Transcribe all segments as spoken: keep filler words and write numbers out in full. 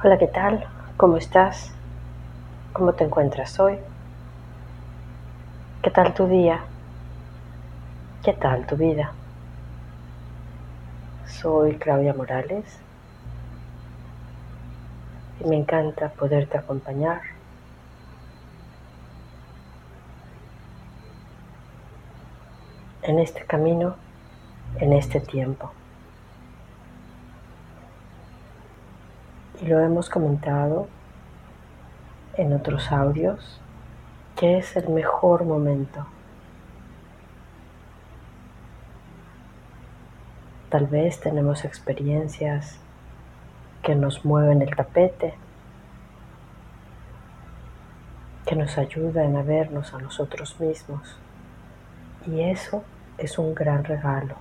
Hola, ¿qué tal? ¿Cómo estás? ¿Cómo te encuentras hoy? ¿Qué tal tu día? ¿Qué tal tu vida? Soy Claudia Morales y me encanta poderte acompañar. En este camino, en este tiempo. Y lo hemos comentado en otros audios, que es el mejor momento. Tal vez tenemos experiencias que nos mueven el tapete, que nos ayudan a vernos a nosotros mismos. Y eso es un gran regalo.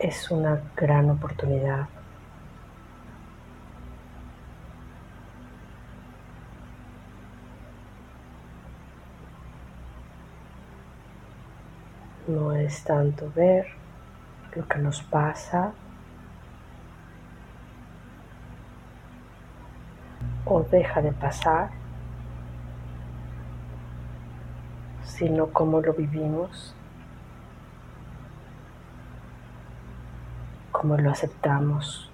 Es una gran oportunidad. No es tanto ver lo que nos pasa o deja de pasar, sino cómo lo vivimos, cómo lo aceptamos,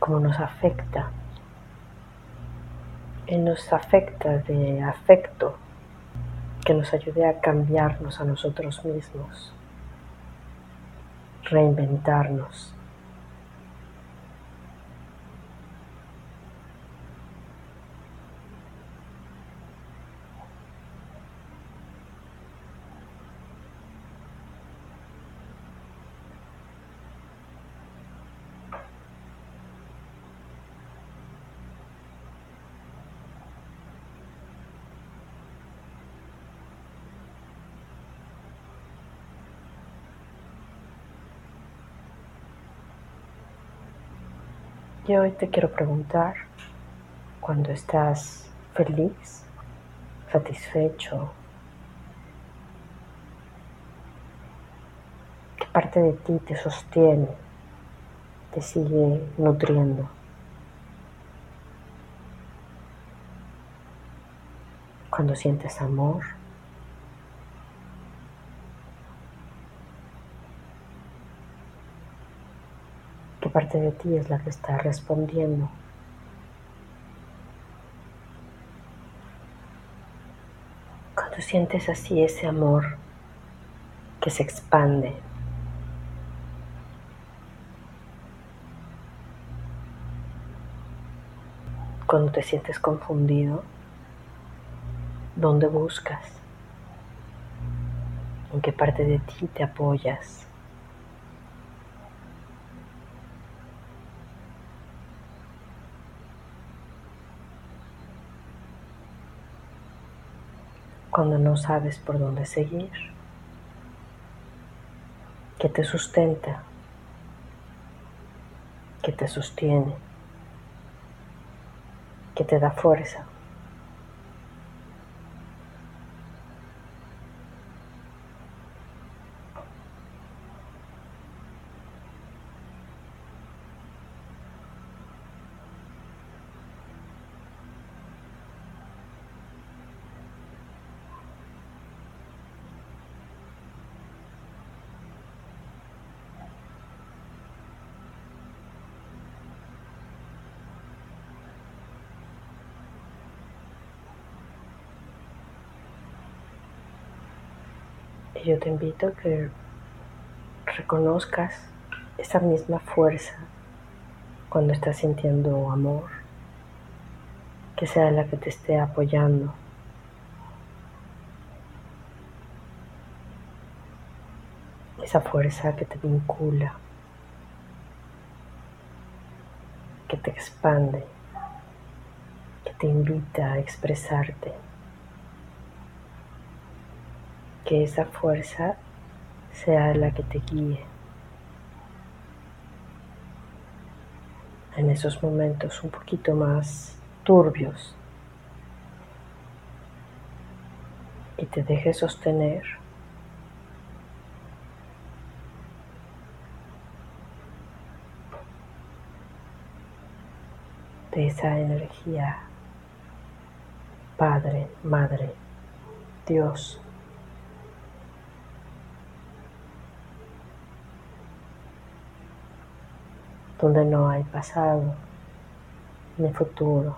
cómo nos afecta. Y nos afecta de afecto. Que nos ayude a cambiarnos a nosotros mismos, reinventarnos. Y hoy te quiero preguntar, cuando estás feliz, satisfecho, ¿qué parte de ti te sostiene, te sigue nutriendo? Cuando sientes amor, ¿qué parte de ti es la que está respondiendo? Cuando sientes así ese amor que se expande, cuando te sientes confundido, ¿dónde buscas? ¿En qué parte de ti te apoyas? Cuando no sabes por dónde seguir, que te sustenta, que te sostiene, que te da fuerza. Y yo te invito a que reconozcas esa misma fuerza cuando estás sintiendo amor, que sea la que te esté apoyando. Esa fuerza que te vincula, que te expande, que te invita a expresarte. Que esa fuerza sea la que te guíe en esos momentos un poquito más turbios y te deje sostener de esa energía, Padre, Madre, Dios. Donde no hay pasado ni futuro,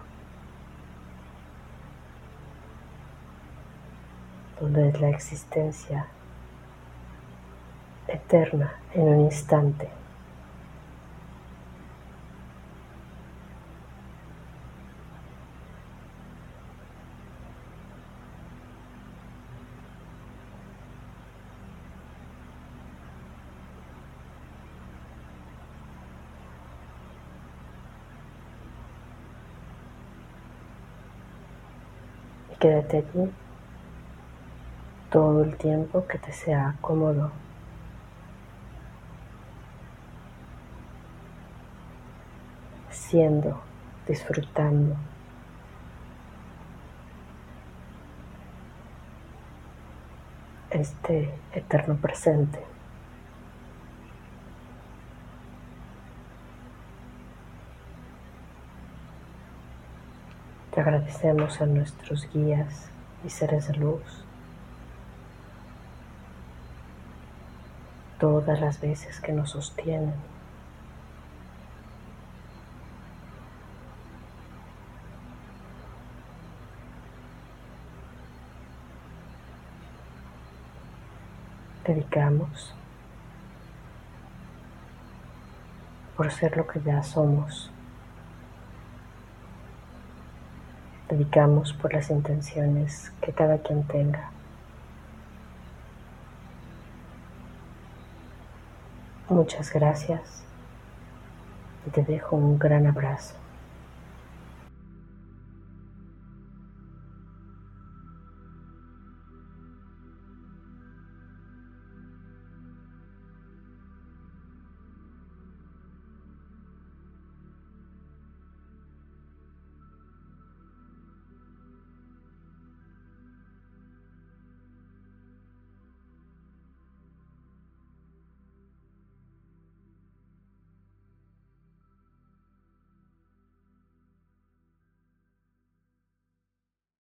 donde es la existencia eterna en un instante. Quédate allí todo el tiempo que te sea cómodo. Siendo, disfrutando. Este eterno presente. Te agradecemos a nuestros guías y seres de luz todas las veces que nos sostienen. Dedicamos por ser lo que ya somos. Dedicamos por las intenciones que cada quien tenga. Muchas gracias y te dejo un gran abrazo.